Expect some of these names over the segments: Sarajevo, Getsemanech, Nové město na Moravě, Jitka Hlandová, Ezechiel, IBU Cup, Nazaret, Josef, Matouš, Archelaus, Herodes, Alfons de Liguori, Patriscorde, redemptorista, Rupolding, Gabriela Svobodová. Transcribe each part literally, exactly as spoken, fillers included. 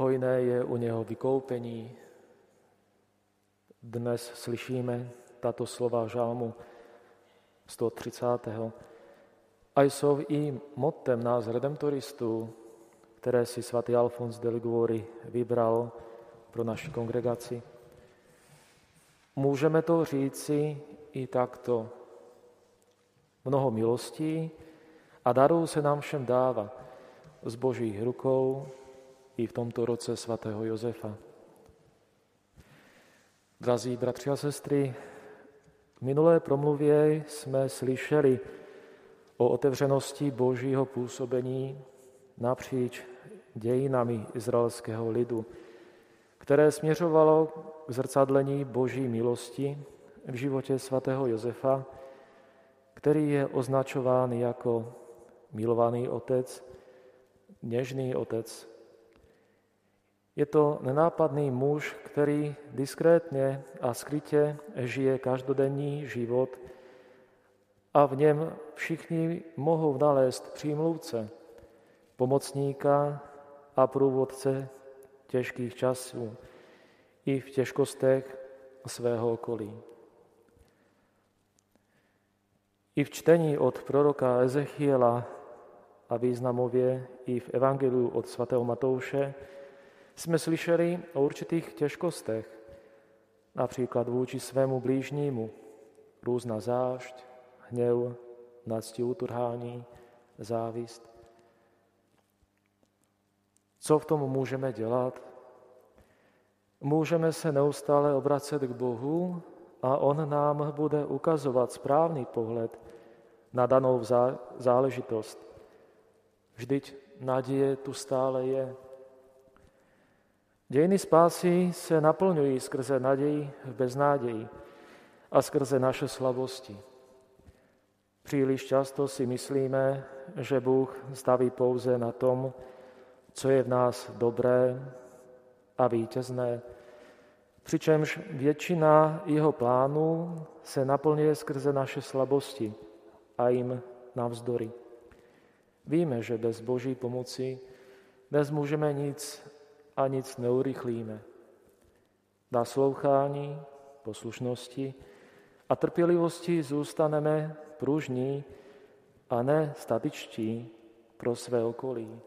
Hojné je u něho vykoupení. Dnes slyšíme tato slova žálmu sto třicátého. A jsou i mottem nás redemptoristů, které si svatý Alfons de Liguori vybral pro naši kongregaci. Můžeme to říci i takto. Mnoho milostí a darů se nám všem dává z božích rukou i v tomto roce svatého Josefa. Drazí bratři a sestry, v minulé promluvě jsme slyšeli o otevřenosti božího působení napříč dějinami izraelského lidu, které směřovalo k zrcadlení boží milosti v životě svatého Josefa, který je označován jako milovaný otec, něžný otec. Je to nenápadný muž, který diskrétně a skrytě žije každodenní život a v něm všichni mohou nalézt přímluvce, pomocníka a průvodce těžkých časů i v těžkostech svého okolí. I v čtení od proroka Ezechiela a významově i v evangeliu od svatého Matouše jsme slyšeli o určitých těžkostech, například vůči svému blížnímu, různá zášť, hněv, nadsti utrhání, závist. Co v tom můžeme dělat? Můžeme se neustále obracet k Bohu a On nám bude ukazovat správný pohled na danou záležitost. Vždyť naděje tu stále je. Dějiny spásy se naplňují skrze naději v beznáději a skrze naše slabosti. Příliš často si myslíme, že Bůh staví pouze na tom, co je v nás dobré a vítězné, přičemž většina jeho plánů se naplňuje skrze naše slabosti a jim navzdory. Víme, že bez Boží pomoci nezmůžeme nic a nic neurychlíme. Naslouchání, poslušnosti a trpělivosti zůstaneme pružní a ne statičtí pro své okolí.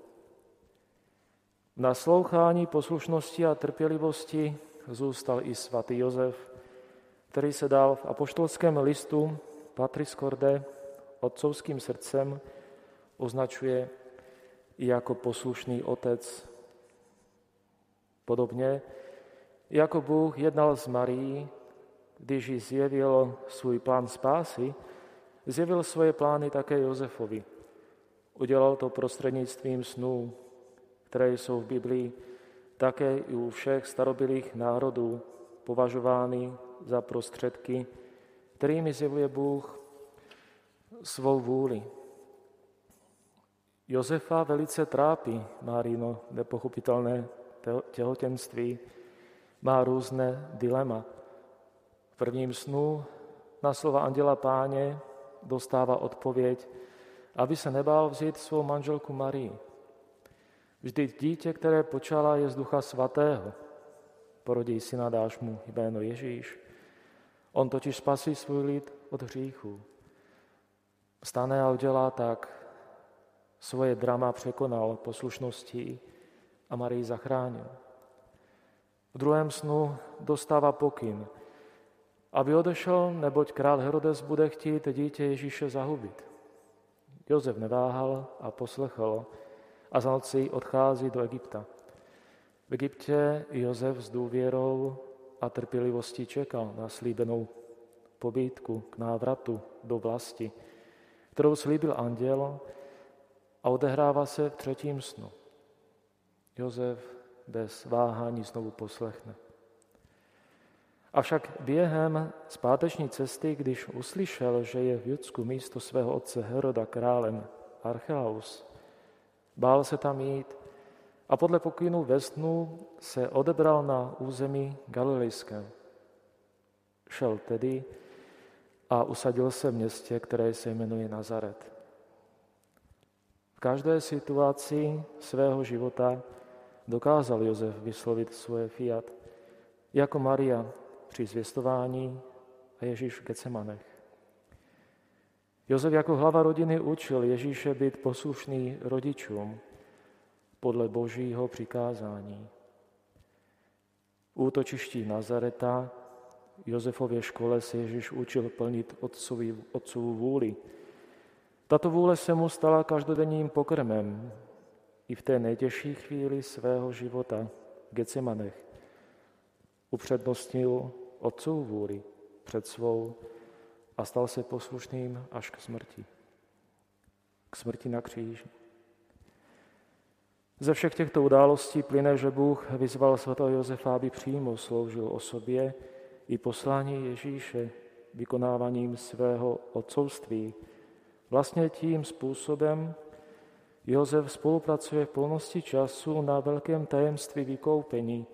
V naslouchání, poslušnosti a trpělivosti zůstal i svatý Josef, který se dal v apoštolském listu Patriscorde otcovským srdcem označuje i jako poslušný otec. Podobně, jako Bůh jednal s Marií, když ji zjevil svůj plán spásy, zjevil svoje plány také Josefovi. Udělal to prostřednictvím snů, které jsou v Biblii také i u všech starobylých národů považovány za prostředky, kterými zjevuje Bůh svou vůli. Josefa velice trápí Márino nepochopitelné těhotenství, má různé dilema. V prvním snu na slova anděla Páně dostává odpověď, aby se nebál vzít svou manželku Marii. Vždyť dítě, které počala, je z Ducha Svatého. Porodí syna, dáš mu jméno Ježíš. On totiž spasí svůj lid od hříchu. Vstane a udělá tak. Svoje drama překonal poslušností a Marii zachránil. V druhém snu dostává pokyn, aby odešel, neboť král Herodes bude chtít dítě Ježíše zahubit. Josef neváhal a poslechl a za noci odchází do Egypta. V Egyptě Josef s důvěrou a trpělivostí čekal na slíbenou pobídku k návratu do vlasti, kterou slíbil anděl, a odehrává se v třetím snu. Josef bez váhání znovu poslechne. Avšak během zpáteční cesty, když uslyšel, že je v Judsku místo svého otce Heroda králem Archelaus, bál se tam jít a podle pokynů ve snu se odebral na území galilejské. Šel tedy a usadil se v městě, které se jmenuje Nazaret. V každé situaci svého života dokázal Josef vyslovit svoje fiat, jako Maria při zvěstování a Ježíš v Getsemanech. Josef jako hlava rodiny učil Ježíše být poslušný rodičům podle božího přikázání. Útočiští Nazareta, Josefově škole se Ježíš učil plnit otcovi, otcovu vůli. Tato vůle se mu stala každodenním pokrmem i v té nejtěžší chvíli svého života v Getsemanech. Upřednostnil otcovu vůli před svou a stal se poslušným až k smrti. K smrti na kříži. Ze všech těchto událostí plyne, že Bůh vyzval svatého Josefa, aby přímo sloužil osobě i poslání Ježíše vykonávaním svého otcovství. Vlastně tím způsobem Josef spolupracuje v plnosti času na velkém tajemství vykoupení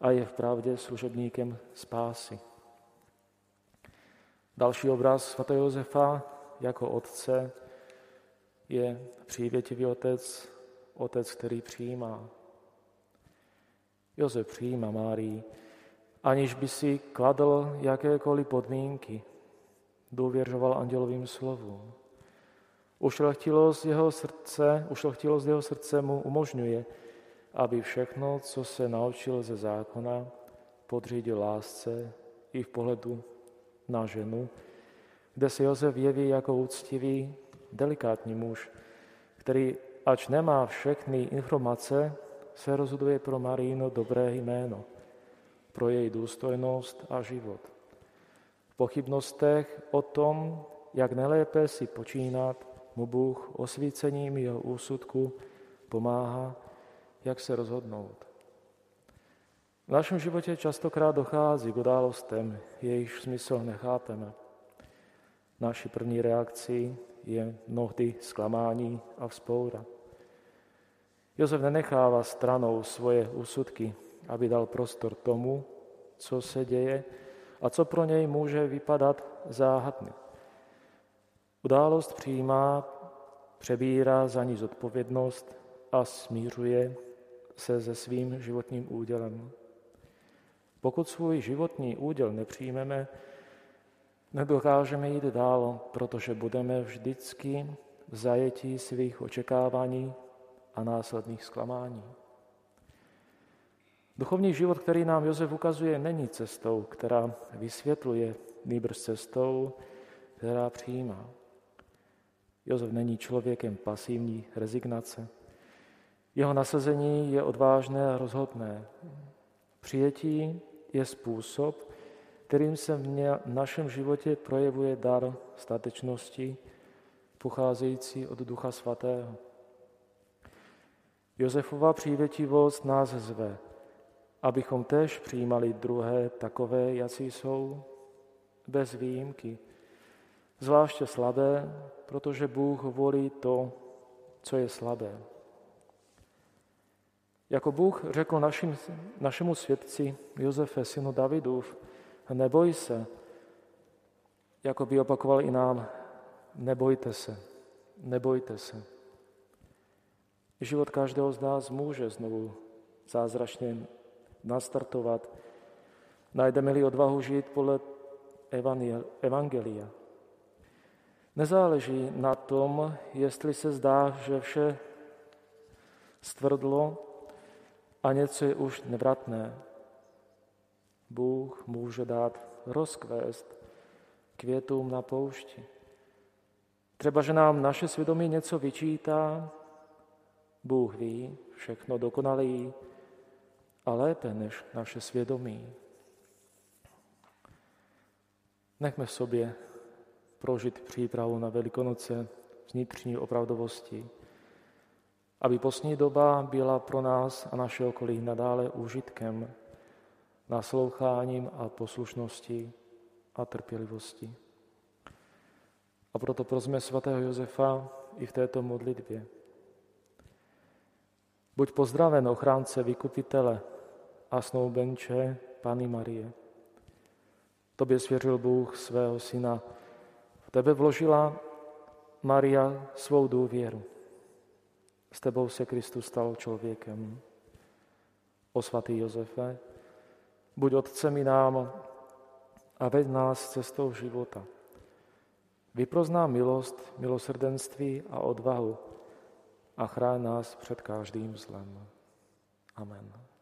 a je vpravdě služebníkem spásy. Další obraz sv. Josefa jako otce je přívětivý otec, otec, který přijímá. Josef přijímá Márii, aniž by si kladl jakékoliv podmínky, důvěřoval andělovým slovům. Ušlechtilost jeho srdce, ušlechtilost jeho srdce mu umožňuje, aby všechno, co se naučil ze zákona, podřídil lásce i v pohledu na ženu, kde se Josef jeví jako úctivý, delikátní muž, který, ač nemá všechny informace, se rozhoduje pro Marino dobré jméno, pro její důstojnost a život. V pochybnostech o tom, jak nejlépe si počínat, mu Bůh osvícením jeho úsudku pomáhá, jak se rozhodnout. V našem životě častokrát dochází k událostem, jejichž smysl nechápeme. Naší první reakcí je mnohdy zklamání a vzpoura. Josef nenechává stranou svoje úsudky, aby dal prostor tomu, co se děje a co pro něj může vypadat záhadně. Událost přijímá, přebírá za ní zodpovědnost a smířuje se se svým životním údělem. Pokud svůj životní úděl nepřijmeme, nedokážeme jít dál, protože budeme vždycky v zajetí svých očekávání a následných zklamání. Duchovní život, který nám Josef ukazuje, není cestou, která vysvětluje, nýbrž cestou, která přijímá. Josef není člověkem pasivní rezignace. Jeho nasazení je odvážné a rozhodné. Přijetí je způsob, kterým se v našem životě projevuje dar statečnosti, pocházející od Ducha Svatého. Josefova přívětivost nás zve, abychom též přijímali druhé takové, jací jsou, bez výjimky. Zvláště slabé, protože Bůh volí to, co je slabé. Jako Bůh řekl našim, našemu svědci Josefe, synu Davidův, neboj se, jako by opakoval i nám, nebojte se, nebojte se. Život každého z nás může znovu zázračně nastartovat. Najdeme-li odvahu žít podle evangelia. Nezáleží na tom, jestli se zdá, že vše stvrdlo a něco je už nevratné. Bůh může dát rozkvést květům na poušti. Třeba, že nám naše svědomí něco vyčítá, Bůh ví, všechno dokonalý a lépe než naše svědomí. Nechme v sobě prožit přípravu na Velikonoce vnitřní opravdovosti, aby postní doba byla pro nás a naše okolí nadále užitkem, nasloucháním a poslušností a trpělivostí. A proto prosme svatého Josefa i v této modlitbě. Buď pozdraven, ochránce, vykupitele a snoubenče Panny Marie. Tobě svěřil Bůh svého syna, v tebe vložila Maria svou důvěru. S tebou se Kristus stal člověkem. O svatý Jozefe, buď otcem i nám a veď nás cestou života. Vyproz nám milost, milosrdenství a odvahu a chráň nás před každým zlem. Amen.